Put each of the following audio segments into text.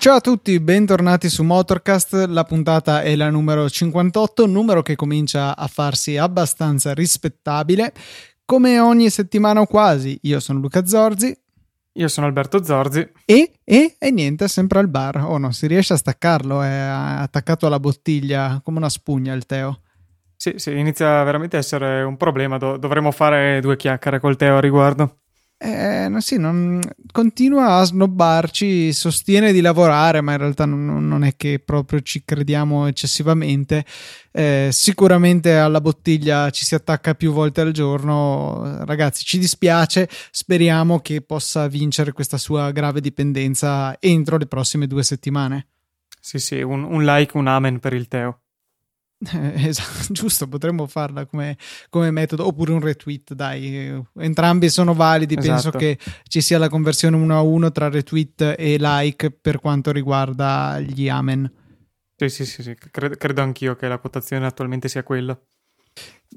Ciao a tutti, bentornati su Motorcast, la puntata è la numero 58, numero che comincia a farsi abbastanza rispettabile. Come ogni settimana o quasi, io sono Luca Zorzi. Io sono Alberto Zorzi. E niente, è sempre al bar, non si riesce a staccarlo, è attaccato alla bottiglia come una spugna il Teo. Sì, inizia veramente a essere un problema, dovremmo fare due chiacchiere col Teo a riguardo. Continua a snobbarci, sostiene di lavorare, ma in realtà non è che proprio ci crediamo eccessivamente. Sicuramente alla bottiglia ci si attacca più volte al giorno, ragazzi, ci dispiace, speriamo che possa vincere questa sua grave dipendenza entro le prossime 2 settimane. Sì, un like, un amen per il Teo. Esatto, giusto, potremmo farla come metodo, oppure un retweet, dai, entrambi sono validi, esatto. Penso che ci sia la conversione 1-1 tra retweet e like per quanto riguarda gli amen. Sì, credo anch'io che la quotazione attualmente sia quella.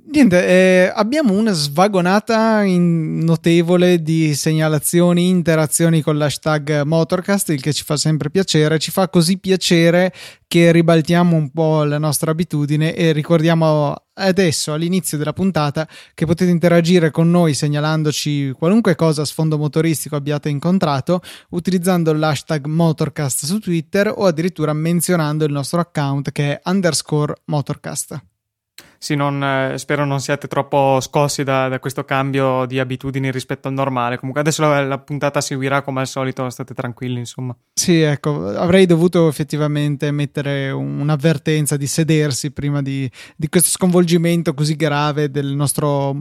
Niente, abbiamo una svagonata notevole di segnalazioni, interazioni con l'hashtag Motorcast, il che ci fa sempre piacere, ci fa così piacere che ribaltiamo un po' la nostra abitudine e ricordiamo adesso all'inizio della puntata che potete interagire con noi segnalandoci qualunque cosa a sfondo motoristico abbiate incontrato utilizzando l'hashtag Motorcast su Twitter o addirittura menzionando il nostro account che è _Motorcast. Sì, spero non siate troppo scossi da questo cambio di abitudini rispetto al normale. Comunque adesso la puntata seguirà come al solito, state tranquilli, insomma. Sì, ecco, avrei dovuto effettivamente mettere un'avvertenza di sedersi prima di questo sconvolgimento così grave del nostro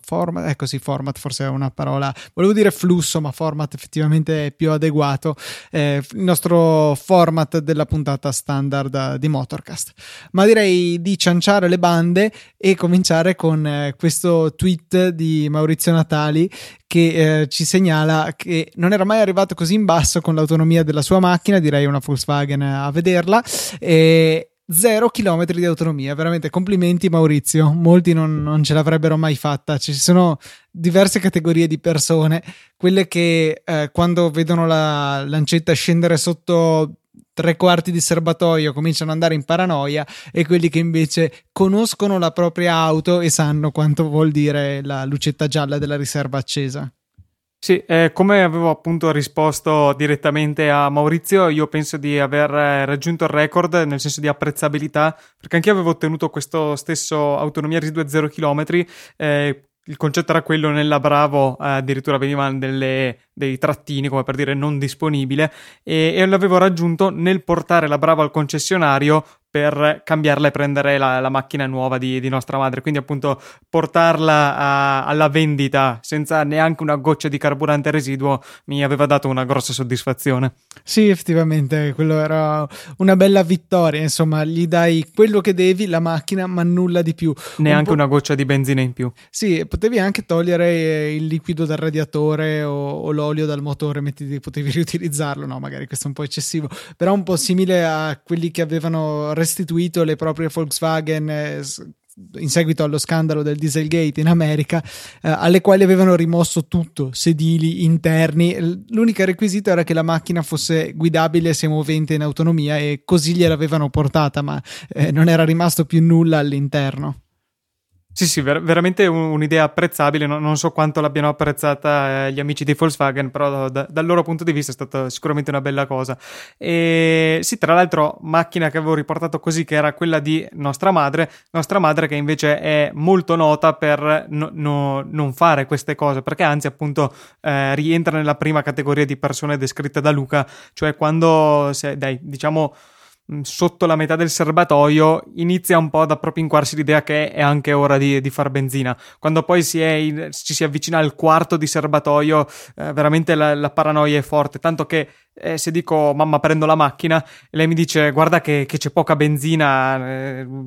format, forse è una parola, volevo dire flusso, ma format effettivamente è più adeguato, il nostro format della puntata standard di Motorcast. Ma direi di cianciare le bande e cominciare con questo tweet di Maurizio Natali che ci segnala che non era mai arrivato così in basso con l'autonomia della sua macchina, direi una Volkswagen a vederla, e 0 chilometri di autonomia, veramente complimenti Maurizio, molti non ce l'avrebbero mai fatta. Ci sono diverse categorie di persone, quelle che quando vedono la lancetta scendere sotto 3/4 di serbatoio cominciano ad andare in paranoia, e quelli che invece conoscono la propria auto e sanno quanto vuol dire la lucetta gialla della riserva accesa. Sì, come avevo appunto risposto direttamente a Maurizio, io penso di aver raggiunto il record nel senso di apprezzabilità, perché anche io avevo ottenuto questo stesso autonomia residua 0 km. Il concetto era quello, nella Bravo addirittura venivano dei trattini come per dire non disponibile, e l'avevo raggiunto nel portare la Bravo al concessionario per cambiarla e prendere la macchina nuova di nostra madre, quindi appunto portarla alla vendita senza neanche una goccia di carburante residuo mi aveva dato una grossa soddisfazione. Sì, effettivamente quello era una bella vittoria, insomma, gli dai quello che devi, la macchina, ma nulla di più, neanche una goccia di benzina in più. Sì, potevi anche togliere il liquido dal radiatore o l'olio dal motore, potevi riutilizzarlo, no, magari questo è un po' eccessivo, però un po' simile a quelli che avevano restituito le proprie Volkswagen in seguito allo scandalo del Dieselgate in America, alle quali avevano rimosso tutto, sedili, interni, l'unico requisito era che la macchina fosse guidabile se movente in autonomia, e così gliel'avevano portata, ma non era rimasto più nulla all'interno. Sì, veramente un'idea apprezzabile, non so quanto l'abbiano apprezzata gli amici di Volkswagen, però dal loro punto di vista è stata sicuramente una bella cosa. E sì, tra l'altro macchina che avevo riportato così, che era quella di nostra madre, che invece è molto nota per non fare queste cose, perché anzi appunto rientra nella prima categoria di persone descritte da Luca, cioè quando diciamo sotto la metà del serbatoio inizia un po' ad appropinquarsi l'idea che è anche ora di far benzina. Quando poi ci si avvicina al quarto di serbatoio, veramente la paranoia è forte, tanto che se dico mamma prendo la macchina, lei mi dice guarda che c'è poca benzina,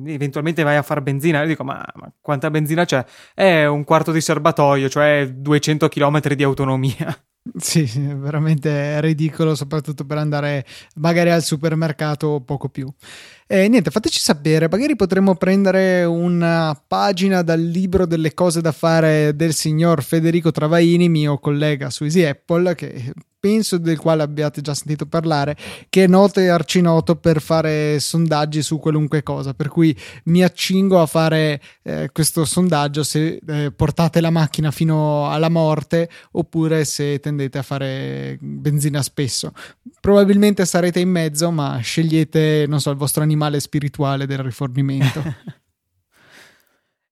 eventualmente vai a far benzina. Io dico ma quanta benzina c'è? È un quarto di serbatoio, cioè 200 km di autonomia. Sì, veramente ridicolo, soprattutto per andare magari al supermercato o poco più. Niente, fateci sapere, magari potremmo prendere una pagina dal libro delle cose da fare del signor Federico Travaini, mio collega su Easy Apple, che penso del quale abbiate già sentito parlare, che è noto e arcinoto per fare sondaggi su qualunque cosa, per cui mi accingo a fare questo sondaggio se portate la macchina fino alla morte oppure se tendete a fare benzina spesso. Probabilmente sarete in mezzo, ma scegliete, non so, il vostro animale spirituale del rifornimento.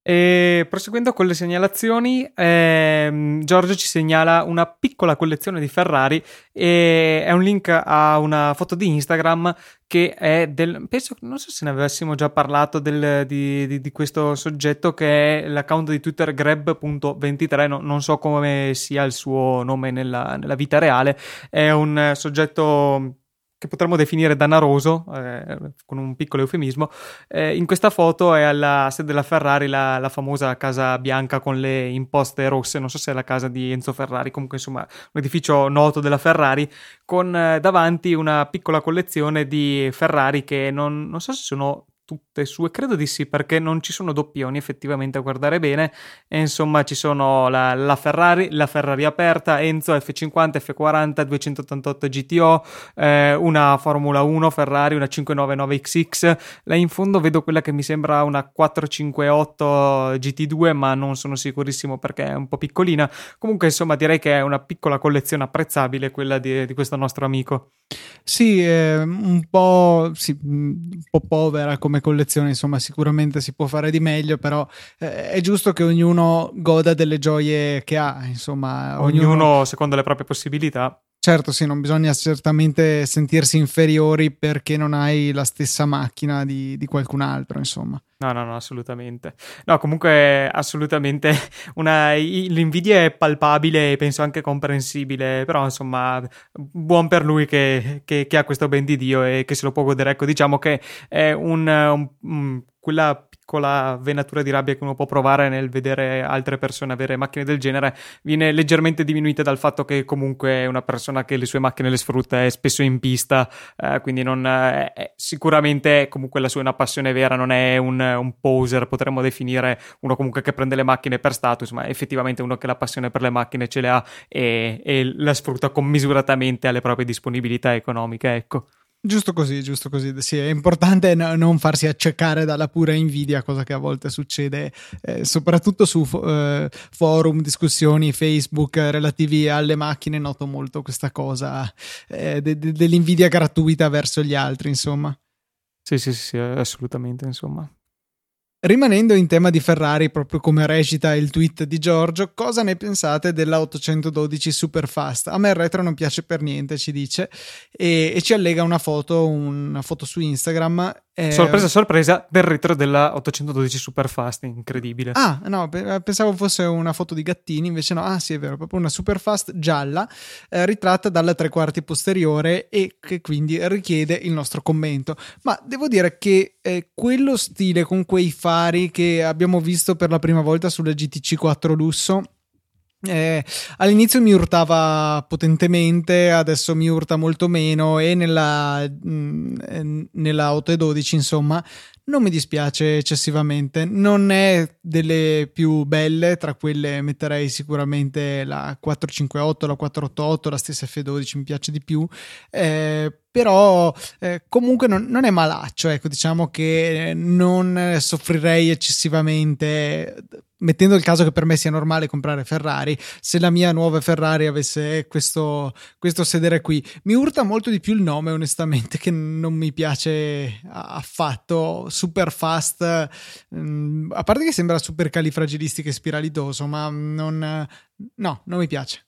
E proseguendo con le segnalazioni, Giorgio ci segnala una piccola collezione di Ferrari e è un link a una foto di Instagram che è del, penso, non so se ne avessimo già parlato di questo soggetto, che è l'account di Twitter Greb.23, non so come sia il suo nome nella vita reale. È un soggetto che potremmo definire danaroso, con un piccolo eufemismo. In questa foto è alla sede della Ferrari, la famosa casa bianca con le imposte rosse, non so se è la casa di Enzo Ferrari, comunque insomma un edificio noto della Ferrari, con davanti una piccola collezione di Ferrari che non so se sono tutte sue, credo di sì, perché non ci sono doppioni effettivamente a guardare bene. E insomma ci sono la Ferrari aperta, Enzo, F50, F40, 288 GTO, una Formula 1 Ferrari, una 599XX, là in fondo vedo quella che mi sembra una 458 GT2, ma non sono sicurissimo perché è un po' piccolina. Comunque insomma direi che è una piccola collezione apprezzabile quella di questo nostro amico. Sì, un po' povera come collezione, insomma sicuramente si può fare di meglio, però è giusto che ognuno goda delle gioie che ha, insomma ognuno secondo le proprie possibilità. Certo, sì, non bisogna certamente sentirsi inferiori perché non hai la stessa macchina di qualcun altro, insomma. No, assolutamente. No, comunque assolutamente l'invidia è palpabile e penso anche comprensibile, però insomma buon per lui che ha questo ben di Dio e che se lo può godere. Ecco, diciamo che è quella piccola venatura di rabbia che uno può provare nel vedere altre persone avere macchine del genere viene leggermente diminuita dal fatto che comunque è una persona che le sue macchine le sfrutta, è spesso in pista, quindi non è, sicuramente comunque la sua è una passione vera, non è un poser, potremmo definire uno comunque che prende le macchine per status, ma effettivamente uno che la passione per le macchine ce le ha e la sfrutta commisuratamente alle proprie disponibilità economiche, ecco. Giusto così, sì, è importante non farsi accecare dalla pura invidia, cosa che a volte succede soprattutto su forum, discussioni, Facebook relativi alle macchine. Noto molto questa cosa dell'invidia gratuita verso gli altri, insomma. Sì, assolutamente, insomma. Rimanendo in tema di Ferrari, proprio come recita il tweet di Giorgio, cosa ne pensate della 812 Superfast? A me il retro non piace per niente, ci dice, e ci allega una foto su Instagram. Sorpresa, del retro della 812 Superfast, incredibile. Ah, no, pensavo fosse una foto di gattini, invece no, ah sì, è vero, proprio una Superfast gialla, ritratta dalla tre quarti posteriore e che quindi richiede il nostro commento. Ma devo dire che quello stile con quei che abbiamo visto per la prima volta sulle GTC4 Lusso all'inizio mi urtava potentemente, adesso mi urta molto meno, e nella 812 insomma non mi dispiace eccessivamente. Non è delle più belle, tra quelle metterei sicuramente la 458, la 488, la stessa F12 mi piace di più, però comunque non è malaccio, ecco, diciamo che non soffrirei eccessivamente, mettendo il caso che per me sia normale comprare Ferrari. Se la mia nuova Ferrari avesse questo sedere qui, mi urta molto di più il nome, onestamente, che non mi piace affatto. Superfast, a parte che sembra supercalifragilistico e spiralidoso, ma non mi piace.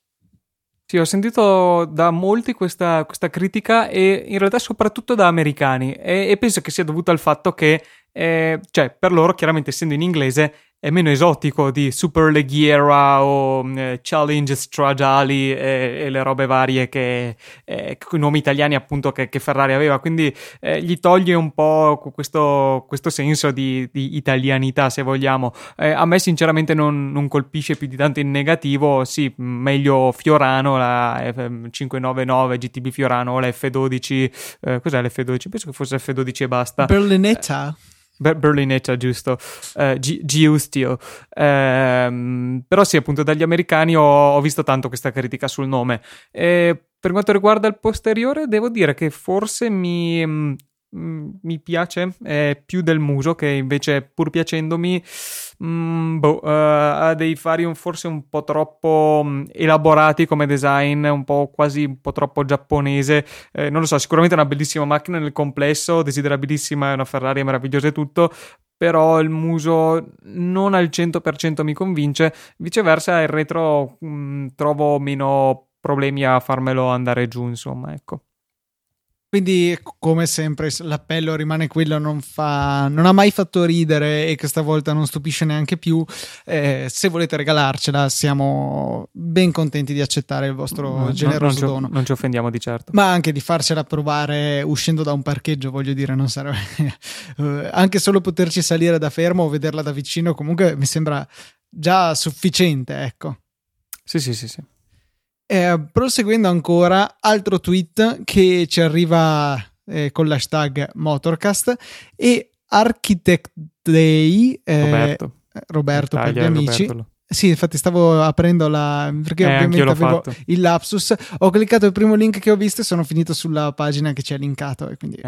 Sì, ho sentito da molti questa critica, e in realtà soprattutto da americani, e penso che sia dovuto al fatto che cioè, per loro, chiaramente essendo in inglese, è meno esotico di Superlegghiera o Challenge Stradali e le robe varie che i nomi italiani appunto che Ferrari aveva, quindi gli toglie un po' questo senso di italianità, se vogliamo. A me sinceramente non colpisce più di tanto in negativo. Sì, meglio Fiorano, la 599 GTB Fiorano o la F12, cos'è l'F12? Penso che fosse F12 e basta. Berlinetta. Berlinetta, giusto, Giustio. Però sì, appunto dagli americani ho visto tanto questa critica sul nome. Per quanto riguarda il posteriore, devo dire che forse mi piace più del muso, che invece pur piacendomi ha dei fari forse un po' troppo elaborati come design, un po' quasi un po' troppo giapponese, non lo so. Sicuramente è una bellissima macchina nel complesso, desiderabilissima, è una Ferrari, è meravigliosa e tutto, però il muso non al 100% mi convince. Viceversa il retro trovo meno problemi a farmelo andare giù, insomma, ecco. Quindi come sempre l'appello rimane quello, non ha mai fatto ridere e questa volta non stupisce neanche più. Se volete regalarcela, siamo ben contenti di accettare il vostro generoso dono. Non ci offendiamo di certo. Ma anche di farcela provare uscendo da un parcheggio, voglio dire, non sarebbe anche solo poterci salire da fermo o vederla da vicino, comunque mi sembra già sufficiente, ecco. Sì. Proseguendo ancora, altro tweet che ci arriva con l'hashtag Motorcast e Architect Day, Roberto per gli amici. Roberto. Sì, infatti stavo aprendo perché ovviamente avevo il lapsus, ho cliccato il primo link che ho visto e sono finito sulla pagina che ci ha linkato, e quindi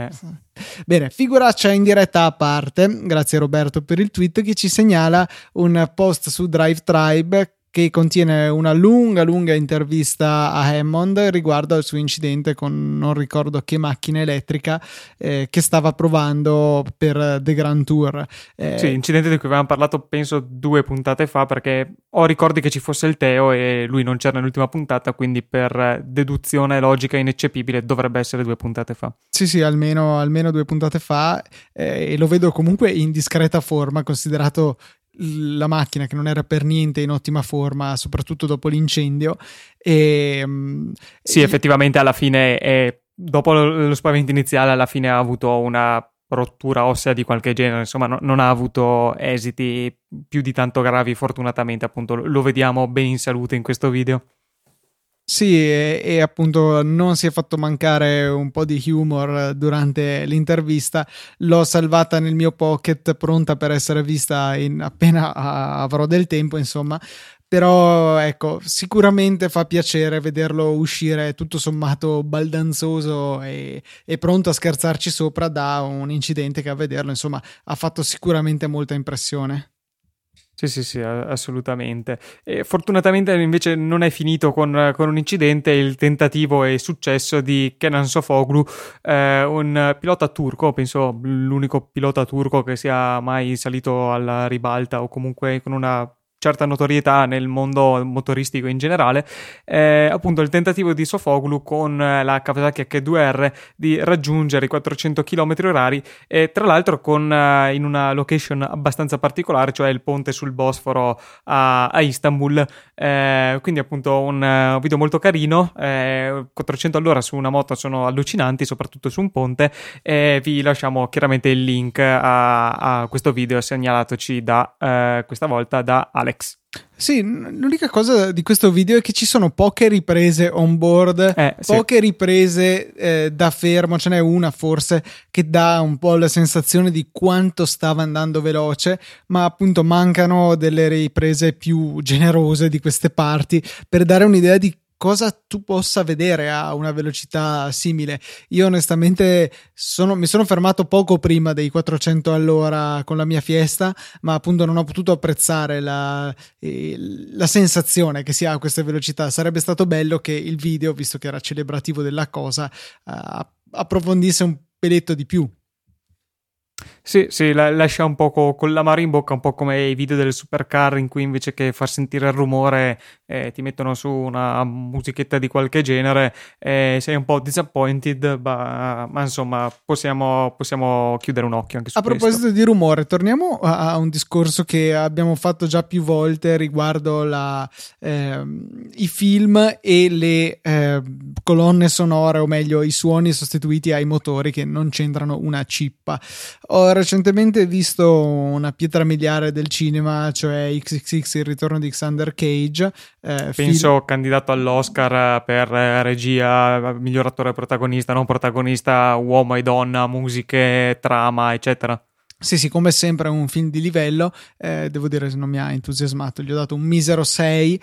bene, figuraccia in diretta a parte. Grazie Roberto per il tweet che ci segnala un post su Drive Tribe che contiene una lunga intervista a Hammond riguardo al suo incidente con non ricordo che macchina elettrica che stava provando per The Grand Tour. Sì, incidente di cui avevamo parlato penso 2 puntate fa, perché ho ricordi che ci fosse il Teo e lui non c'era nell'ultima puntata, quindi per deduzione logica ineccepibile dovrebbe essere 2 puntate fa. Sì, almeno 2 puntate fa, e lo vedo comunque in discreta forma, considerato la macchina che non era per niente in ottima forma, soprattutto dopo l'incendio. Sì, effettivamente alla fine, dopo lo spavento iniziale, alla fine ha avuto una rottura ossea di qualche genere, insomma non ha avuto esiti più di tanto gravi, fortunatamente. Appunto lo vediamo ben in salute in questo video. Sì, e appunto non si è fatto mancare un po' di humor durante l'intervista. L'ho salvata nel mio pocket, pronta per essere vista appena avrò del tempo, insomma. Però ecco, sicuramente fa piacere vederlo uscire tutto sommato baldanzoso e pronto a scherzarci sopra da un incidente che, a vederlo, insomma, ha fatto sicuramente molta impressione. Sì, assolutamente. E fortunatamente invece non è finito con un incidente. Il tentativo e successo di Kenan Sofoglu, un pilota turco, penso l'unico pilota turco che sia mai salito alla ribalta o comunque con una certa notorietà nel mondo motoristico in generale, appunto il tentativo di Sofoglu con la Kawasaki H2R di raggiungere i 400 km/h, tra l'altro in una location abbastanza particolare, cioè il ponte sul Bosforo a Istanbul, quindi appunto un video molto carino. 400 all'ora su una moto sono allucinanti, soprattutto su un ponte. Vi lasciamo chiaramente il link a questo video segnalatoci questa volta da Alex. Sì, l'unica cosa di questo video è che ci sono poche riprese on board, poche riprese da fermo. Ce n'è una forse che dà un po' la sensazione di quanto stava andando veloce, ma appunto mancano delle riprese più generose di queste parti per dare un'idea di cosa tu possa vedere a una velocità simile. Io onestamente mi sono fermato poco prima dei 400 all'ora con la mia Fiesta, ma appunto non ho potuto apprezzare la sensazione che si ha a queste velocità. Sarebbe stato bello che il video, visto che era celebrativo della cosa, approfondisse un peletto di più. Sì, lascia un po' con l'amaro in bocca, un po' come i video delle supercar in cui invece che far sentire il rumore ti mettono su una musichetta di qualche genere, sei un po' disappointed, ma insomma possiamo chiudere un occhio anche su questo. A proposito di rumore, torniamo a un discorso che abbiamo fatto già più volte riguardo i film e le colonne sonore, o meglio i suoni sostituiti ai motori che non c'entrano una cippa. Ho recentemente visto una pietra miliare del cinema, cioè XXX, il ritorno di Xander Cage, candidato all'Oscar per regia, miglior attore protagonista, non protagonista, uomo e donna, musiche, trama, eccetera. Sì, come sempre un film di livello, devo dire non mi ha entusiasmato, gli ho dato un misero 6,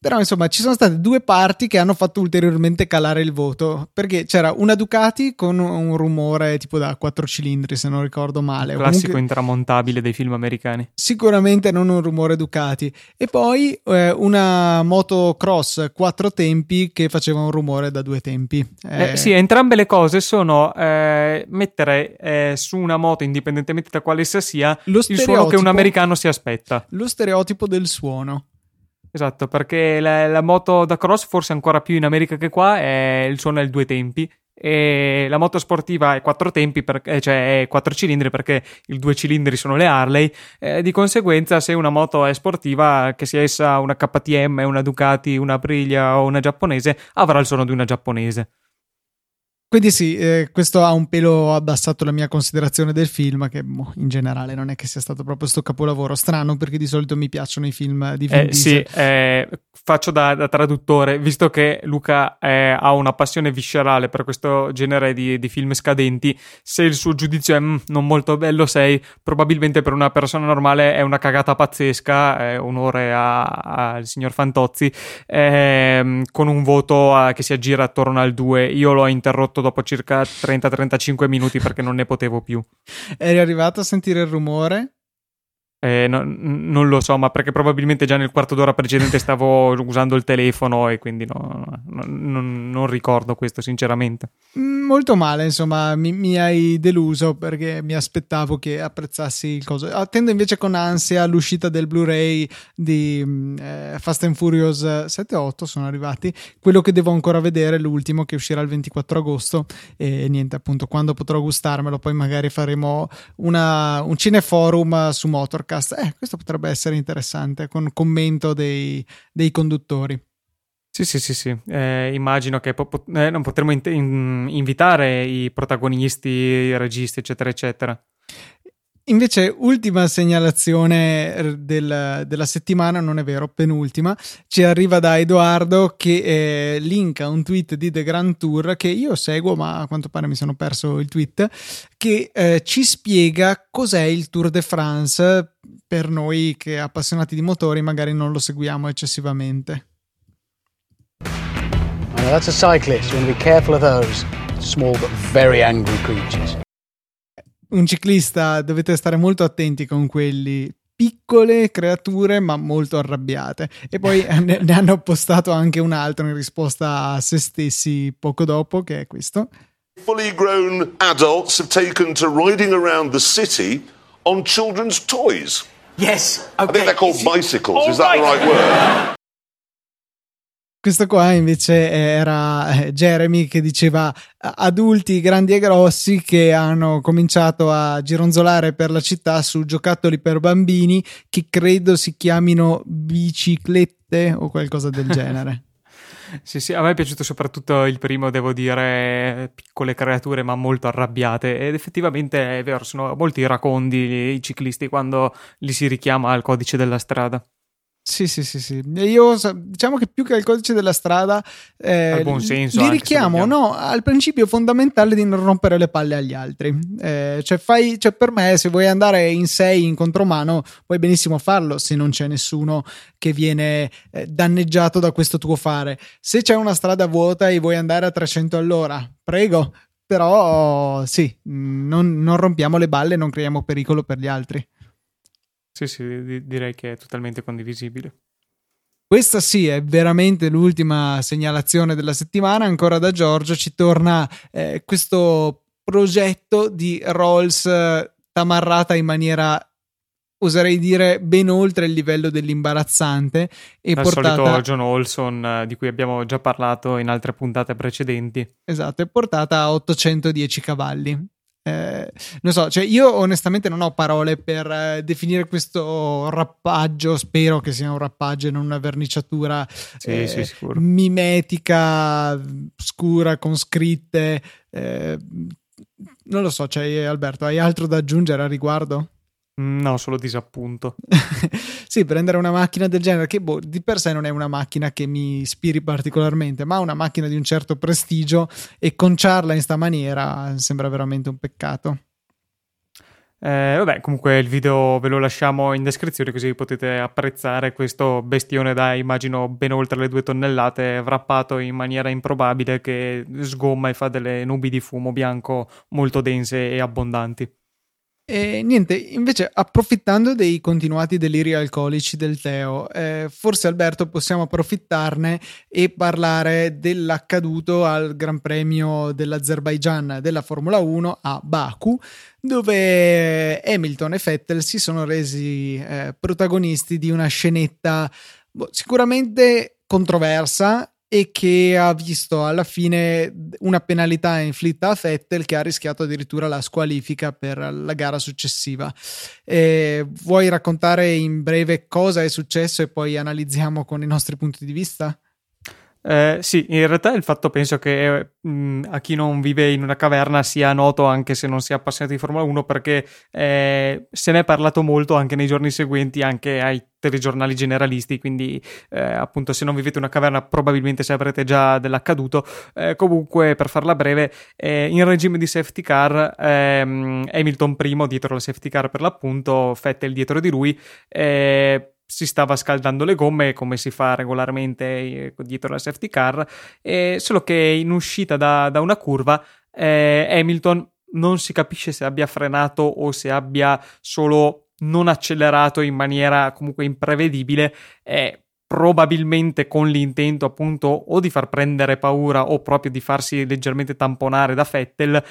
però insomma ci sono state due parti che hanno fatto ulteriormente calare il voto, perché c'era una Ducati con un rumore tipo da 4 cilindri se non ricordo male, un classico comunque intramontabile dei film americani, sicuramente non un rumore Ducati, e poi una motocross 4 tempi che faceva un rumore da 2 tempi. Sì, entrambe le cose sono mettere su una moto, indipendentemente da quale essa sia, il suono che un americano si aspetta. Lo stereotipo del suono. Esatto, perché la moto da cross, forse ancora più in America che qua, il suono è il 2 tempi, e la moto sportiva è 4 tempi, cioè è 4 cilindri, perché il 2 cilindri sono le Harley, di conseguenza se una moto è sportiva, che sia essa una KTM, una Ducati, una Aprilia o una giapponese, avrà il suono di una giapponese. Quindi sì, questo ha un pelo abbassato la mia considerazione del film, che in generale non è che sia stato proprio sto capolavoro, strano perché di solito mi piacciono i film di Vin Diesel. Sì, faccio da traduttore, visto che Luca ha una passione viscerale per questo genere di film scadenti. Se il suo giudizio è non molto bello sei, probabilmente per una persona normale è una cagata pazzesca, onore al signor Fantozzi, con un voto che si aggira attorno al 2. Io l'ho interrotto dopo circa 30-35 minuti perché non ne potevo più. Eri arrivato a sentire il rumore? No, non lo so, ma perché probabilmente già nel quarto d'ora precedente stavo usando il telefono e quindi non ricordo questo sinceramente. Molto male, insomma, mi hai deluso perché mi aspettavo che apprezzassi il coso. Attendo invece con ansia l'uscita del Blu-ray di Fast and Furious 7 e 8 sono arrivati, quello che devo ancora vedere, l'ultimo che uscirà il 24 agosto, e niente, appunto quando potrò gustarmelo poi magari faremo un cineforum su Motorcast. Questo potrebbe essere interessante, con commento dei conduttori. Sì. Immagino che non potremmo invitare i protagonisti, i registi, eccetera, eccetera. Invece, ultima segnalazione della settimana, non è vero, penultima, ci arriva da Edoardo che linka un tweet di The Grand Tour che io seguo, ma a quanto pare mi sono perso il tweet, che ci spiega cos'è il Tour de France per noi che appassionati di motori magari non lo seguiamo eccessivamente. That's a cyclist, you want to be careful of those small but very angry creatures. Un ciclista, dovete stare molto attenti con quelli, piccole creature ma molto arrabbiate. E poi ne hanno postato anche un altro in risposta a se stessi poco dopo, che è questo. Fully grown adults have taken to riding around the city on children's toys. Yes, okay. I think they're called bicycles, is that the right word? Questo qua invece era Jeremy che diceva adulti grandi e grossi che hanno cominciato a gironzolare per la città su giocattoli per bambini che credo si chiamino biciclette o qualcosa del genere. Sì, a me è piaciuto soprattutto il primo, devo dire, piccole creature ma molto arrabbiate, ed effettivamente è vero, sono molti iracondi i ciclisti quando li si richiama al codice della strada. Sì. Io diciamo che più che al codice della strada al buon senso li richiamo, no, al principio fondamentale di non rompere le palle agli altri, cioè per me se vuoi andare in 6 in contromano puoi benissimo farlo se non c'è nessuno che viene danneggiato da questo tuo fare. Se c'è una strada vuota e vuoi andare a 300 all'ora, prego, però sì, non rompiamo le balle, non creiamo pericolo per gli altri. Sì, direi che è totalmente condivisibile. Questa sì è veramente l'ultima segnalazione della settimana. Ancora da Giorgio ci torna questo progetto di Rolls tamarrata in maniera, oserei dire, ben oltre il livello dell'imbarazzante e dal solito John Olson di cui abbiamo già parlato in altre puntate precedenti. Esatto, è portata a 810 cavalli. Non so, cioè io onestamente non ho parole per definire questo rappaggio. Spero che sia un rappaggio e non una verniciatura mimetica scura con scritte. Non lo so, cioè, Alberto, hai altro da aggiungere a riguardo? No, solo disappunto. Sì, prendere una macchina del genere che di per sé non è una macchina che mi ispiri particolarmente, ma una macchina di un certo prestigio, e conciarla in sta maniera sembra veramente un peccato. Vabbè, comunque il video ve lo lasciamo in descrizione, così potete apprezzare questo bestione da, immagino, ben oltre le 2 tonnellate, wrappato in maniera improbabile, che sgomma e fa delle nubi di fumo bianco molto dense e abbondanti. E niente, invece, approfittando dei continuati deliri alcolici del Teo, forse Alberto possiamo approfittarne e parlare dell'accaduto al Gran Premio dell'Azerbaigian della Formula 1 a Baku, dove Hamilton e Vettel si sono resi protagonisti di una scenetta sicuramente controversa e che ha visto alla fine una penalità inflitta a Vettel, che ha rischiato addirittura la squalifica per la gara successiva. Vuoi raccontare in breve cosa è successo e poi analizziamo con i nostri punti di vista? Sì, in realtà il fatto penso che a chi non vive in una caverna sia noto, anche se non sia appassionato di Formula 1, perché se ne è parlato molto anche nei giorni seguenti, anche ai telegiornali generalisti, quindi appunto, se non vivete in una caverna probabilmente saprete già dell'accaduto. Comunque, per farla breve, in regime di safety car, Hamilton primo dietro la safety car per l'appunto, Vettel dietro di lui, si stava scaldando le gomme, come si fa regolarmente dietro la safety car, solo che in uscita da una curva Hamilton, non si capisce se abbia frenato o se abbia solo non accelerato in maniera comunque imprevedibile, probabilmente con l'intento appunto o di far prendere paura o proprio di farsi leggermente tamponare da Vettel,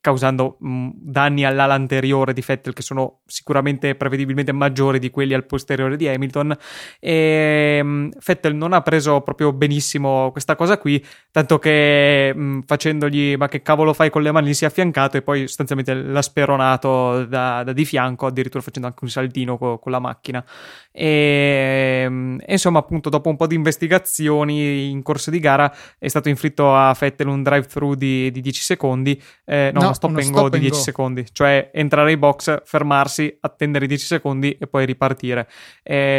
causando danni all'ala anteriore di Vettel, che sono sicuramente prevedibilmente maggiori di quelli al posteriore di Hamilton. Vettel non ha preso proprio benissimo questa cosa qui, tanto che facendogli "ma che cavolo fai" con le mani, gli si è affiancato e poi sostanzialmente l'ha speronato da di fianco, addirittura facendo anche un saltino con la macchina. E insomma, appunto, dopo un po' di investigazioni in corso di gara, è stato inflitto a Vettel un drive-thru di 10 secondi, uno stop and go di 10 secondi, cioè entrare in box, fermarsi, attendere 10 secondi e poi ripartire,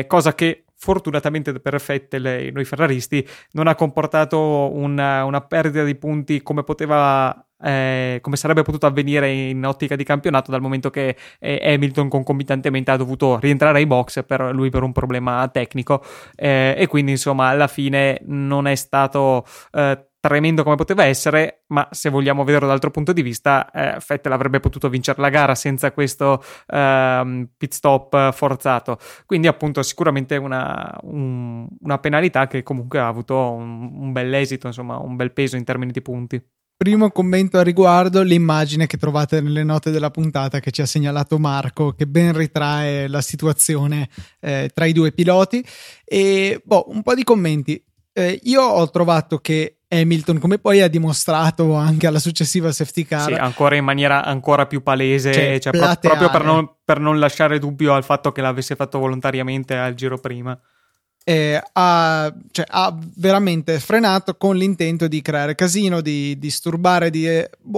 cosa che fortunatamente per Vettel e noi ferraristi non ha comportato una perdita di punti come poteva. Come sarebbe potuto avvenire in ottica di campionato, dal momento che Hamilton concomitantemente ha dovuto rientrare ai box per lui per un problema tecnico, e quindi insomma alla fine non è stato tremendo come poteva essere, ma se vogliamo vederlo dall'altro punto di vista, Vettel avrebbe potuto vincere la gara senza questo pit stop forzato, quindi appunto sicuramente una penalità che comunque ha avuto un bel esito, insomma un bel peso in termini di punti. Primo commento a riguardo: l'immagine che trovate nelle note della puntata, che ci ha segnalato Marco, che ben ritrae la situazione tra i due piloti. E un po' di commenti. Io ho trovato che Hamilton, come poi ha dimostrato anche alla successiva safety car, sì, ancora in maniera ancora più palese, cioè proprio per non lasciare dubbio al fatto che l'avesse fatto volontariamente al giro prima. Ha veramente frenato con l'intento di creare casino, di disturbare, di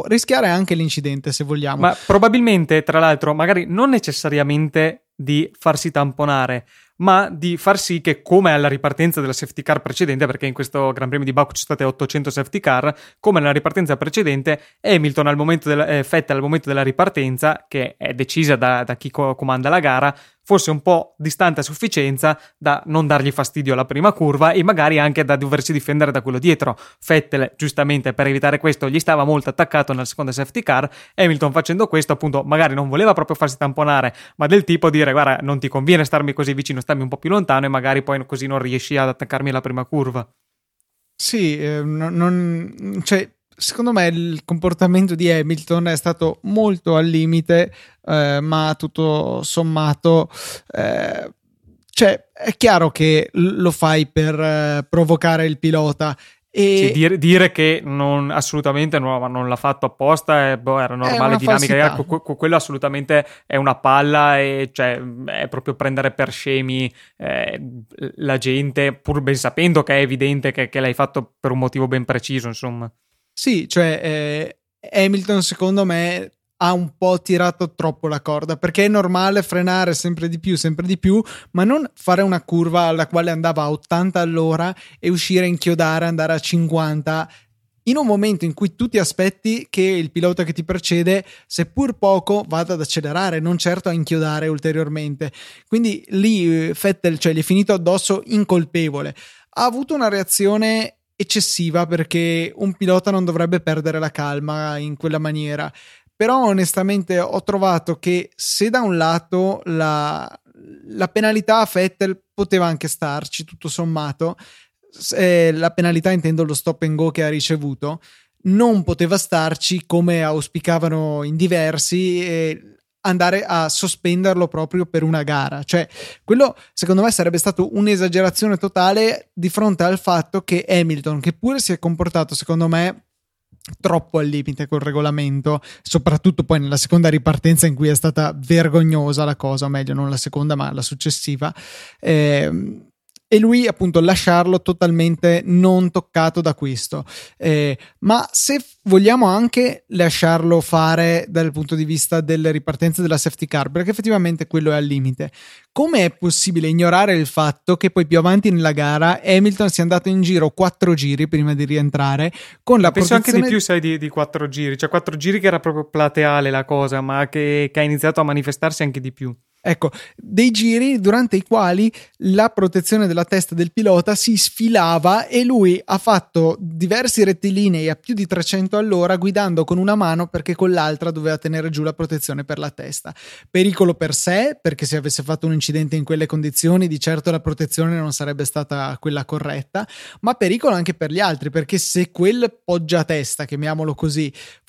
rischiare anche l'incidente, se vogliamo, ma probabilmente, tra l'altro, magari non necessariamente di farsi tamponare, ma di far sì che, come alla ripartenza della safety car precedente, perché in questo Gran Premio di Baku ci sono state 800 safety car, come alla ripartenza precedente, Hamilton Vettel al momento della ripartenza, che è decisa da chi comanda la gara, fosse un po' distante a sufficienza da non dargli fastidio alla prima curva e magari anche da doversi difendere da quello dietro. Vettel, giustamente, per evitare questo, gli stava molto attaccato nella seconda safety car. Hamilton, facendo questo, appunto, magari non voleva proprio farsi tamponare, ma del tipo dire "guarda, non ti conviene starmi così vicino, stammi un po' più lontano e magari poi così non riesci ad attaccarmi alla prima curva". Sì, secondo me il comportamento di Hamilton è stato molto al limite, ma tutto sommato cioè è chiaro che lo fai per provocare il pilota. E sì, dire che non, assolutamente no, non l'ha fatto apposta, boh, era normale dinamica, quello assolutamente è una palla, e cioè è proprio prendere per scemi la gente, pur ben sapendo che è evidente che l'hai fatto per un motivo ben preciso, insomma. Sì, cioè Hamilton secondo me ha un po' tirato troppo la corda, perché è normale frenare sempre di più, ma non fare una curva alla quale andava a 80 all'ora e uscire a inchiodare, andare a 50 in un momento in cui tu ti aspetti che il pilota che ti precede, seppur poco, vada ad accelerare, non certo a inchiodare ulteriormente. Quindi lì Vettel, cioè, gli è finito addosso incolpevole. Ha avuto una reazione eccessiva, perché un pilota non dovrebbe perdere la calma in quella maniera. Però onestamente ho trovato che, se da un lato la penalità a Vettel poteva anche starci, tutto sommato, la penalità intendo lo stop and go che ha ricevuto, non poteva starci, come auspicavano in diversi, andare a sospenderlo proprio per una gara. Cioè, quello secondo me sarebbe stato un'esagerazione totale di fronte al fatto che Hamilton, che pure si è comportato secondo me troppo al limite col regolamento, soprattutto poi nella seconda ripartenza in cui è stata vergognosa la cosa, o meglio non la seconda ma la successiva, e lui appunto lasciarlo totalmente non toccato da questo, ma se vogliamo anche lasciarlo fare dal punto di vista delle ripartenze della safety car, perché effettivamente quello è al limite, come è possibile ignorare il fatto che poi più avanti nella gara Hamilton sia andato in giro 4 giri prima di rientrare con la penso protezione... anche di più, sai, di 4 giri, cioè 4 giri che era proprio plateale la cosa, ma che ha iniziato a manifestarsi anche di più. Ecco, dei giri durante i quali la protezione della testa del pilota si sfilava e lui ha fatto diversi rettilinei a più di 300 all'ora guidando con una mano, perché con l'altra doveva tenere giù la protezione per la testa. Pericolo per sé, perché se avesse fatto un incidente in quelle condizioni di certo la protezione non sarebbe stata quella corretta, ma pericolo anche per gli altri, perché se quel poggiatesta, chiamiamolo così, si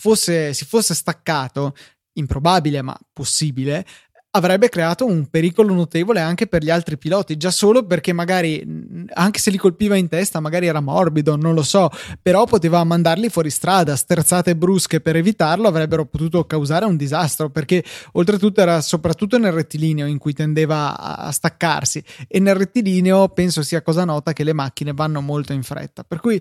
fosse staccato, improbabile ma possibile, avrebbe creato un pericolo notevole anche per gli altri piloti, già solo perché magari, anche se li colpiva in testa, magari era morbido, non lo so, però poteva mandarli fuori strada. Sterzate brusche per evitarlo avrebbero potuto causare un disastro, perché oltretutto era soprattutto nel rettilineo in cui tendeva a staccarsi, e nel rettilineo penso sia cosa nota che le macchine vanno molto in fretta, per cui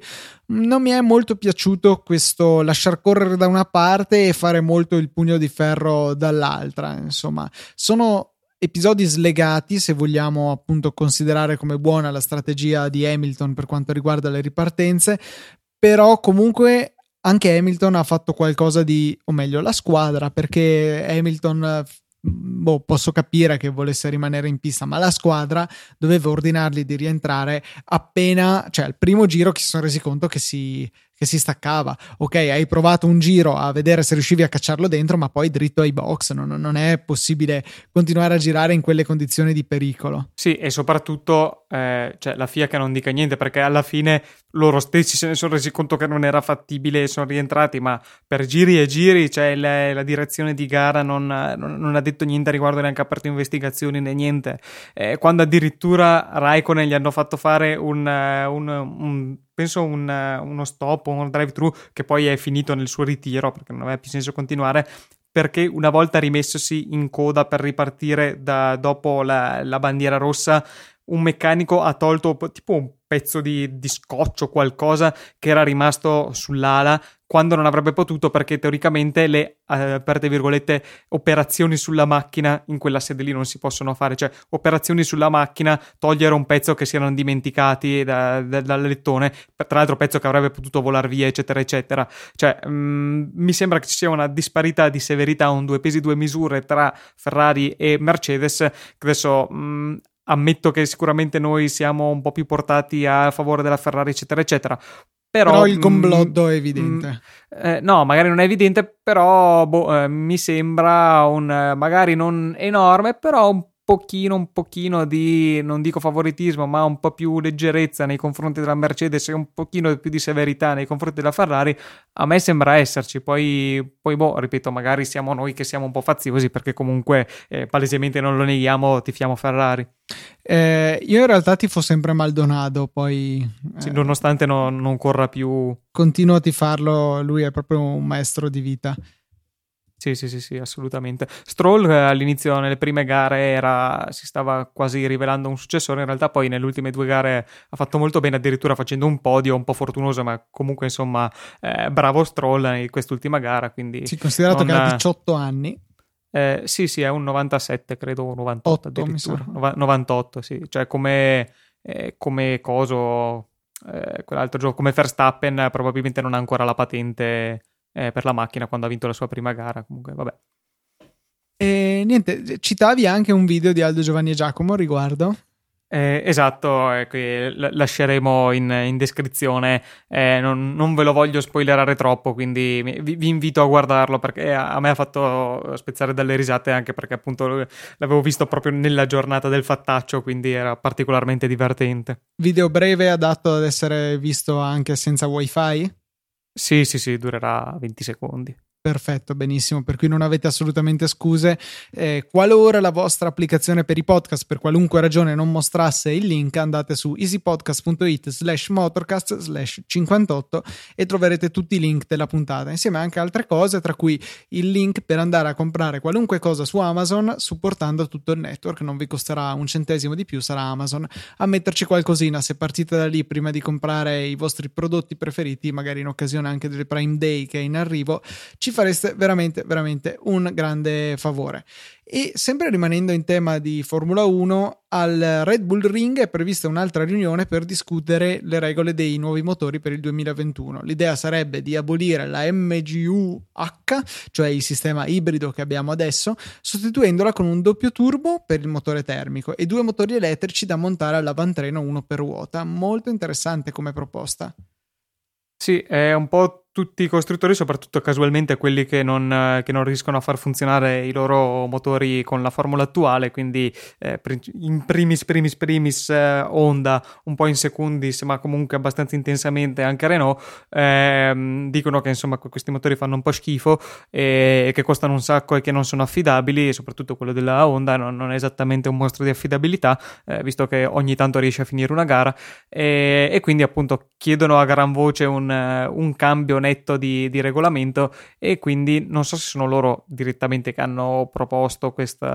non mi è molto piaciuto questo lasciar correre da una parte e fare molto il pugno di ferro dall'altra. Insomma, sono episodi slegati, se vogliamo appunto considerare come buona la strategia di Hamilton per quanto riguarda le ripartenze, però comunque anche Hamilton ha fatto qualcosa di, o meglio la squadra, perché Hamilton, posso capire che volesse rimanere in pista, ma la squadra doveva ordinargli di rientrare appena, cioè al primo giro che si sono resi conto che si staccava. Ok, hai provato un giro a vedere se riuscivi a cacciarlo dentro, ma poi dritto ai box, non è possibile continuare a girare in quelle condizioni di pericolo. Sì, e soprattutto cioè la FIA che non dica niente, perché alla fine loro stessi se ne sono resi conto che non era fattibile e sono rientrati, ma per giri e giri, cioè la direzione di gara non ha detto niente a riguardo, neanche aperto investigazioni né niente, quando addirittura Raikkonen gli hanno fatto fare un penso uno stop, un drive-thru che poi è finito nel suo ritiro perché non aveva più senso continuare, perché una volta rimessosi in coda per ripartire dopo la bandiera rossa, un meccanico ha tolto tipo un pezzo di scotch o qualcosa che era rimasto sull'ala, quando non avrebbe potuto, perché teoricamente le aperte virgolette operazioni sulla macchina in quella sede lì non si possono fare, cioè operazioni sulla macchina, togliere un pezzo che si erano dimenticati dal lettone, tra l'altro pezzo che avrebbe potuto volare via, eccetera eccetera. Cioè mi sembra che ci sia una disparità di severità, un due pesi due misure tra Ferrari e Mercedes, che adesso ammetto che sicuramente noi siamo un po' più portati a favore della Ferrari, eccetera eccetera. Però il complotto è evidente. No, magari non è evidente, però mi sembra un magari non enorme, però un un pochino di, non dico favoritismo, ma un po' più leggerezza nei confronti della Mercedes e un pochino più di severità nei confronti della Ferrari, a me sembra esserci. Poi boh, ripeto, magari siamo noi che siamo un po' faziosi, perché comunque palesemente non lo neghiamo, tifiamo Ferrari. Io in realtà tifo sempre Maldonado, poi sì, nonostante non corra più, continuo a tifarlo, lui è proprio un maestro di vita. Sì, assolutamente. Stroll all'inizio, nelle prime gare, si stava quasi rivelando un successore, in realtà poi nelle ultime due gare ha fatto molto bene, addirittura facendo un podio un po' fortunoso, ma comunque insomma bravo Stroll in quest'ultima gara. Quindi sì, considerato che ha 18 anni. Sì, è un 97 credo, un 98 addirittura. 98, sì, cioè come coso, quell'altro gioco, come Verstappen probabilmente non ha ancora la patente per la macchina quando ha vinto la sua prima gara. Comunque vabbè, niente, citavi anche un video di Aldo, Giovanni e Giacomo al riguardo. Esatto, qui lasceremo in descrizione, non ve lo voglio spoilerare troppo, quindi vi invito a guardarlo, perché a me ha fatto spezzare dalle risate, anche perché appunto l'avevo visto proprio nella giornata del fattaccio, quindi era particolarmente divertente. Video breve, adatto ad essere visto anche senza wifi? Sì, durerà 20 secondi. Perfetto, benissimo, per cui non avete assolutamente scuse. Qualora la vostra applicazione per i podcast per qualunque ragione non mostrasse il link, andate su easypodcast.it/motorcast/58 e troverete tutti i link della puntata, insieme anche altre cose, tra cui il link per andare a comprare qualunque cosa su Amazon supportando tutto il network. Non vi costerà un centesimo di più, sarà Amazon a metterci qualcosina. Se partite da lì prima di comprare i vostri prodotti preferiti, magari in occasione anche del Prime Day che è in arrivo, ci fareste veramente un grande favore. E sempre rimanendo in tema di Formula 1, al Red Bull Ring è prevista un'altra riunione per discutere le regole dei nuovi motori per il 2021. L'idea sarebbe di abolire la MGU-H, cioè il sistema ibrido che abbiamo adesso, sostituendola con un doppio turbo per il motore termico e due motori elettrici da montare all'avantreno, uno per ruota. Molto interessante come proposta. Sì, è un po' tutti i costruttori, soprattutto casualmente quelli che non riescono a far funzionare i loro motori con la formula attuale, quindi in primis Honda, un po' in secondis, ma comunque abbastanza intensamente anche Renault, dicono che insomma questi motori fanno un po' schifo e che costano un sacco e che non sono affidabili, e soprattutto quello della Honda non è esattamente un mostro di affidabilità, visto che ogni tanto riesce a finire una gara, e quindi appunto chiedono a gran voce un cambio netto di regolamento, e quindi non so se sono loro direttamente che hanno proposto questo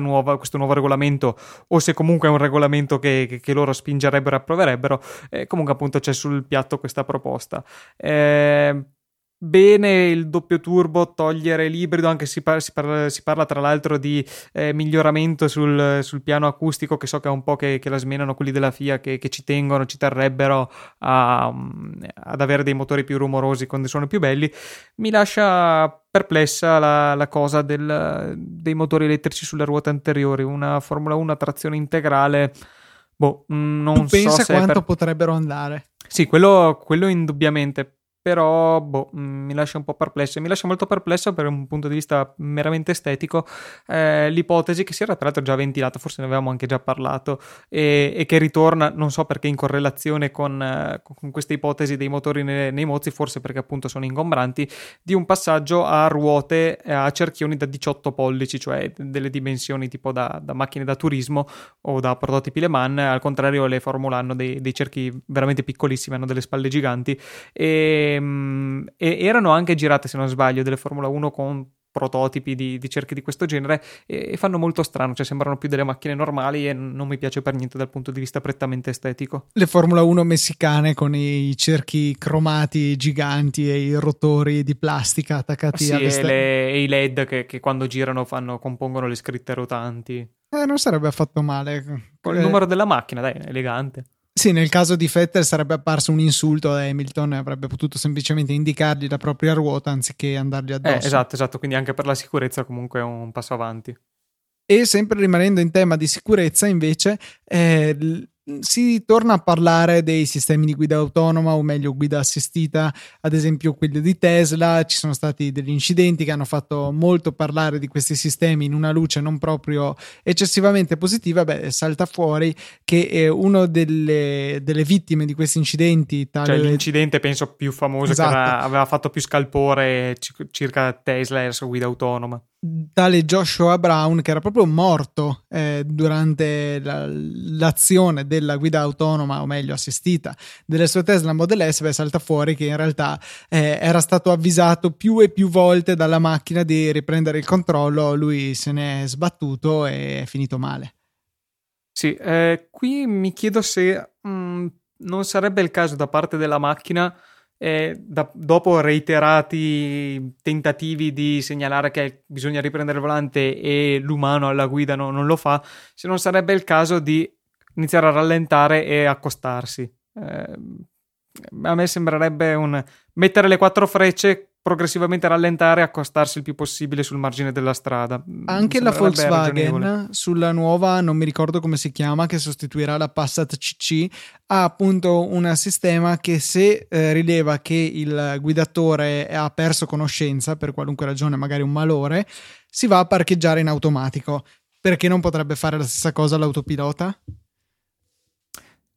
nuovo regolamento, o se comunque è un regolamento che loro spingerebbero e approverebbero. Comunque appunto c'è sul piatto questa proposta. Bene il doppio turbo, togliere l'ibrido, anche si parla tra l'altro di miglioramento sul piano acustico, che so che è un po' che la smenano quelli della FIA, che ci terrebbero ad avere dei motori più rumorosi quando sono più belli. Mi lascia perplessa la cosa dei motori elettrici sulle ruote anteriori. Una Formula 1 a trazione integrale, boh, non so se pensa quanto potrebbero andare. Sì, quello indubbiamente, però boh, mi lascia un po' perplesso. Mi lascia molto perplesso per un punto di vista meramente estetico l'ipotesi che si era peraltro già ventilata, forse ne avevamo anche già parlato, e che ritorna, non so perché, in correlazione con questa ipotesi dei motori nei mozzi, forse perché appunto sono ingombranti, di un passaggio a ruote a cerchioni da 18 pollici, cioè delle dimensioni tipo da macchine da turismo o da prototipi Le Mans. Al contrario, le Formula hanno dei cerchi veramente piccolissimi, hanno delle spalle giganti, e erano anche girate, se non sbaglio, delle Formula 1 con prototipi di cerchi di questo genere, e fanno molto strano, cioè sembrano più delle macchine normali, e non mi piace per niente dal punto di vista prettamente estetico. Le Formula 1 messicane con i cerchi cromati giganti e i rotori di plastica attaccati e i LED che quando girano compongono le scritte rotanti. Non sarebbe affatto male. Con il numero della macchina, dai, è elegante. Sì, nel caso di Vettel sarebbe apparso un insulto a Hamilton, avrebbe potuto semplicemente indicargli la propria ruota anziché andargli addosso. Esatto, quindi anche per la sicurezza comunque è un passo avanti. E sempre rimanendo in tema di sicurezza invece, si torna a parlare dei sistemi di guida autonoma, o meglio guida assistita, ad esempio quello di Tesla. Ci sono stati degli incidenti che hanno fatto molto parlare di questi sistemi in una luce non proprio eccessivamente positiva. Beh, salta fuori che uno delle vittime di questi incidenti, tale... cioè l'incidente penso più famoso, esatto, che aveva fatto più scalpore circa Tesla e la sua guida autonoma, tale Joshua Brown, che era proprio morto durante l'azione della guida autonoma, o meglio assistita, delle sue Tesla Model S. Beh, salta fuori che in realtà era stato avvisato più e più volte dalla macchina di riprendere il controllo, lui se ne è sbattuto e è finito male. Sì, qui mi chiedo se non sarebbe il caso da parte della macchina, dopo reiterati tentativi di segnalare che bisogna riprendere il volante e l'umano alla guida non lo fa, se non sarebbe il caso di iniziare a rallentare e accostarsi. A me sembrerebbe un mettere le quattro frecce, progressivamente rallentare e accostarsi il più possibile sul margine della strada. Anche la Volkswagen sulla nuova, non mi ricordo come si chiama, che sostituirà la Passat CC, ha appunto un sistema che se rileva che il guidatore ha perso conoscenza per qualunque ragione, magari un malore, si va a parcheggiare in automatico. Perché non potrebbe fare la stessa cosa l'autopilota?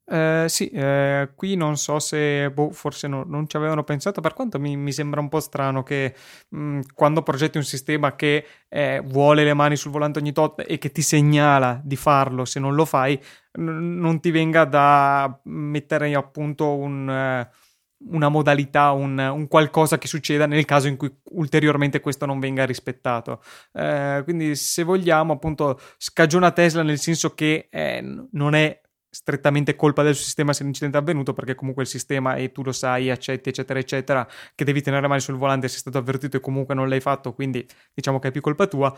Qui non so se forse non ci avevano pensato, per quanto mi sembra un po' strano che quando progetti un sistema che vuole le mani sul volante ogni tot e che ti segnala di farlo se non lo fai, non ti venga da mettere appunto una modalità, un qualcosa che succeda nel caso in cui ulteriormente questo non venga rispettato. Quindi se vogliamo appunto scagiona Tesla, nel senso che non è strettamente colpa del sistema se l'incidente è avvenuto, perché comunque il sistema, e tu lo sai, accetti eccetera eccetera che devi tenere mani sul volante, sei stato avvertito e comunque non l'hai fatto, quindi diciamo che è più colpa tua.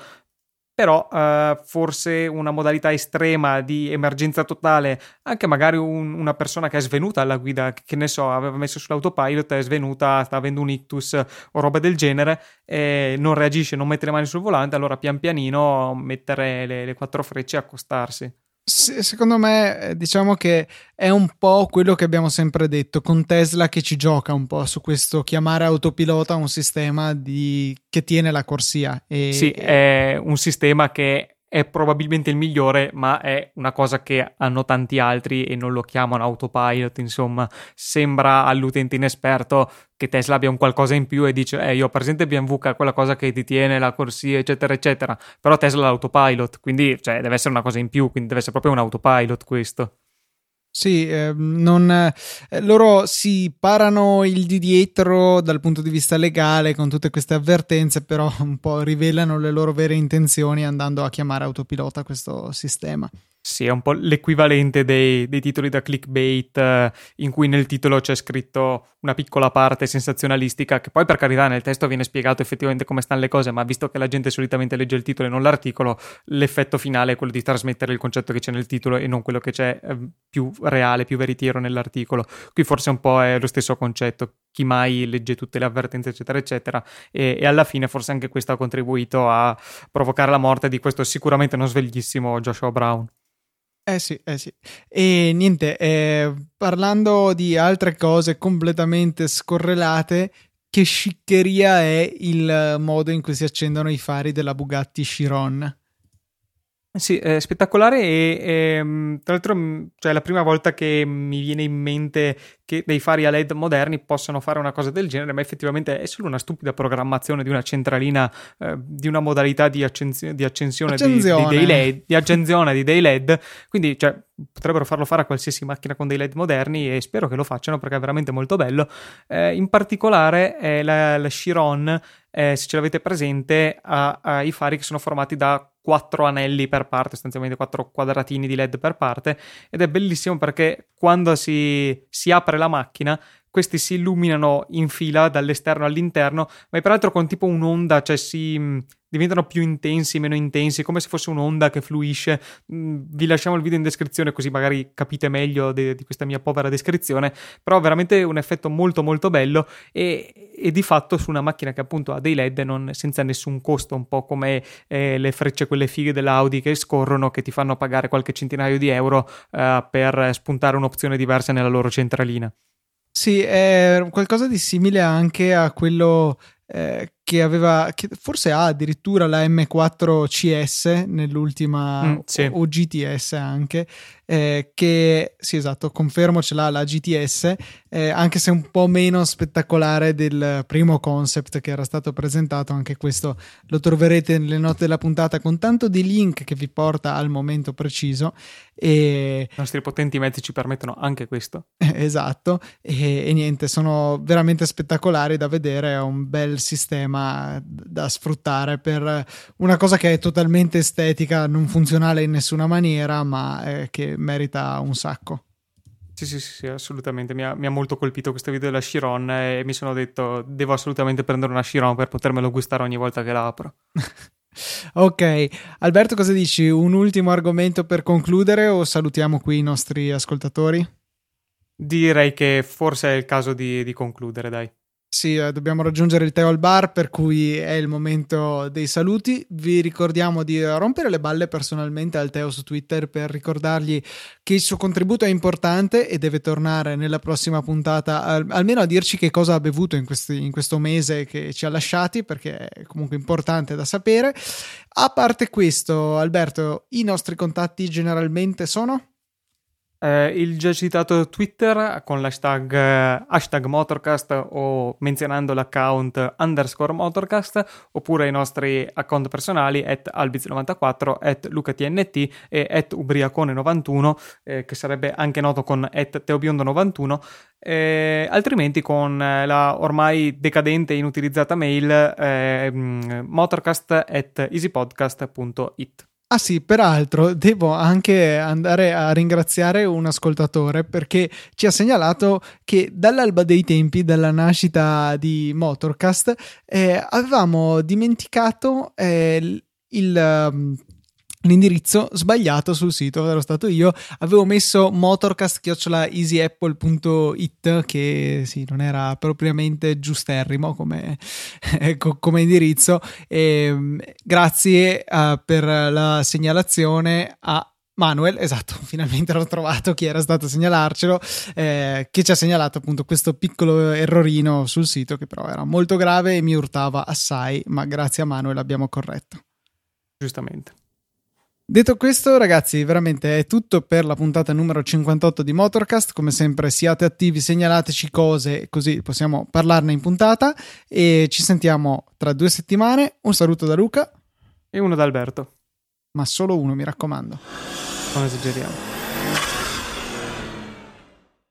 Però forse una modalità estrema di emergenza totale, anche magari una persona che è svenuta alla guida, che ne so, aveva messo sull'autopilot, è svenuta, sta avendo un ictus o roba del genere, non reagisce, non mette le mani sul volante, allora pian pianino mettere le quattro frecce e accostarsi. Secondo me diciamo che è un po' quello che abbiamo sempre detto con Tesla, che ci gioca un po' su questo chiamare autopilota un sistema che tiene la corsia. Sì, è un sistema che è probabilmente il migliore, ma è una cosa che hanno tanti altri e non lo chiamano autopilot. Insomma, sembra all'utente inesperto che Tesla abbia un qualcosa in più e dice io ho presente BMW che ha quella cosa che ti tiene la corsia eccetera eccetera, però Tesla ha l'autopilot, quindi cioè deve essere una cosa in più, quindi deve essere proprio un autopilot questo. Sì, loro si parano il di dietro dal punto di vista legale con tutte queste avvertenze, però un po' rivelano le loro vere intenzioni andando a chiamare autopilota questo sistema. Sì, è un po' l'equivalente dei titoli da clickbait in cui nel titolo c'è scritto una piccola parte sensazionalistica, che poi per carità nel testo viene spiegato effettivamente come stanno le cose, ma visto che la gente solitamente legge il titolo e non l'articolo, l'effetto finale è quello di trasmettere il concetto che c'è nel titolo e non quello che c'è più reale, più veritiero nell'articolo. Qui forse un po' è lo stesso concetto, chi mai legge tutte le avvertenze eccetera eccetera, e alla fine forse anche questo ha contribuito a provocare la morte di questo sicuramente non sveglissimo Joshua Brown. Eh sì. E niente, parlando di altre cose completamente scorrelate, che sciccheria è il modo in cui si accendono i fari della Bugatti Chiron? Sì, spettacolare, e tra l'altro cioè, è la prima volta che mi viene in mente che dei fari a LED moderni possano fare una cosa del genere, ma effettivamente è solo una stupida programmazione di una centralina, di una modalità di accensione dei LED, di accensione di dei LED, quindi cioè, potrebbero farlo fare a qualsiasi macchina con dei LED moderni, e spero che lo facciano perché è veramente molto bello. In particolare la Chiron, se ce l'avete presente, ha i fari che sono formati da 4 anelli per parte, sostanzialmente 4 quadratini di LED per parte, ed è bellissimo perché quando si apre la macchina questi si illuminano in fila dall'esterno all'interno, ma peraltro con tipo un'onda, cioè diventano più intensi, meno intensi, come se fosse un'onda che fluisce. Vi lasciamo il video in descrizione così magari capite meglio di questa mia povera descrizione, però veramente un effetto molto molto bello, e e di fatto su una macchina che appunto ha dei LED senza nessun costo, un po' come le frecce quelle fighe dell'Audi che scorrono, che ti fanno pagare qualche centinaio di euro per spuntare un'opzione diversa nella loro centralina. Sì, è qualcosa di simile anche a quello che forse ha addirittura la M4 CS nell'ultima sì. o GTS anche, che sì, esatto, confermo, ce l'ha la GTS, anche se un po' meno spettacolare del primo concept che era stato presentato. Anche questo lo troverete nelle note della puntata con tanto di link che vi porta al momento preciso, e i nostri potenti mezzi ci permettono anche questo. Esatto, e niente, sono veramente spettacolari da vedere, è un bel sistema da sfruttare per una cosa che è totalmente estetica, non funzionale in nessuna maniera, ma che merita un sacco. Sì, assolutamente. Mi ha molto colpito questo video della Chiron e mi sono detto devo assolutamente prendere una Chiron per potermelo gustare ogni volta che la apro. Ok, Alberto, cosa dici? Un ultimo argomento per concludere o salutiamo qui i nostri ascoltatori? Direi che forse è il caso di concludere, dai. Sì, dobbiamo raggiungere il tè al bar, per cui è il momento dei saluti. Vi ricordiamo di rompere le balle personalmente al Teo su Twitter per ricordargli che il suo contributo è importante e deve tornare nella prossima puntata almeno a dirci che cosa ha bevuto in questo mese che ci ha lasciati, perché è comunque importante da sapere. A parte questo, Alberto, i nostri contatti generalmente sono? Il già citato Twitter con l'hashtag #Motorcast o menzionando l'account _Motorcast, oppure i nostri account personali @albiz94, @lucatnt e @ubriacone91, che sarebbe anche noto con @teobiondo91, altrimenti con la ormai decadente e inutilizzata mail motorcast@easypodcast.it. Ah sì, peraltro devo anche andare a ringraziare un ascoltatore, perché ci ha segnalato che dall'alba dei tempi, dalla nascita di Motorcast, avevamo dimenticato l'indirizzo sbagliato sul sito. Ero stato io, avevo messo motorcast@easyapple.it, che sì, non era propriamente giusterrimo come indirizzo. Grazie per la segnalazione a Manuel, esatto, finalmente l'ho trovato chi era stato a segnalarcelo, che ci ha segnalato appunto questo piccolo errorino sul sito, che però era molto grave e mi urtava assai, ma grazie a Manuel abbiamo corretto. Giustamente. Detto questo, ragazzi, veramente è tutto per la puntata numero 58 di Motorcast. Come sempre, siate attivi, segnalateci cose, così possiamo parlarne in puntata, e ci sentiamo tra 2 settimane. Un saluto da Luca e uno da Alberto, ma solo uno, mi raccomando, non esageriamo.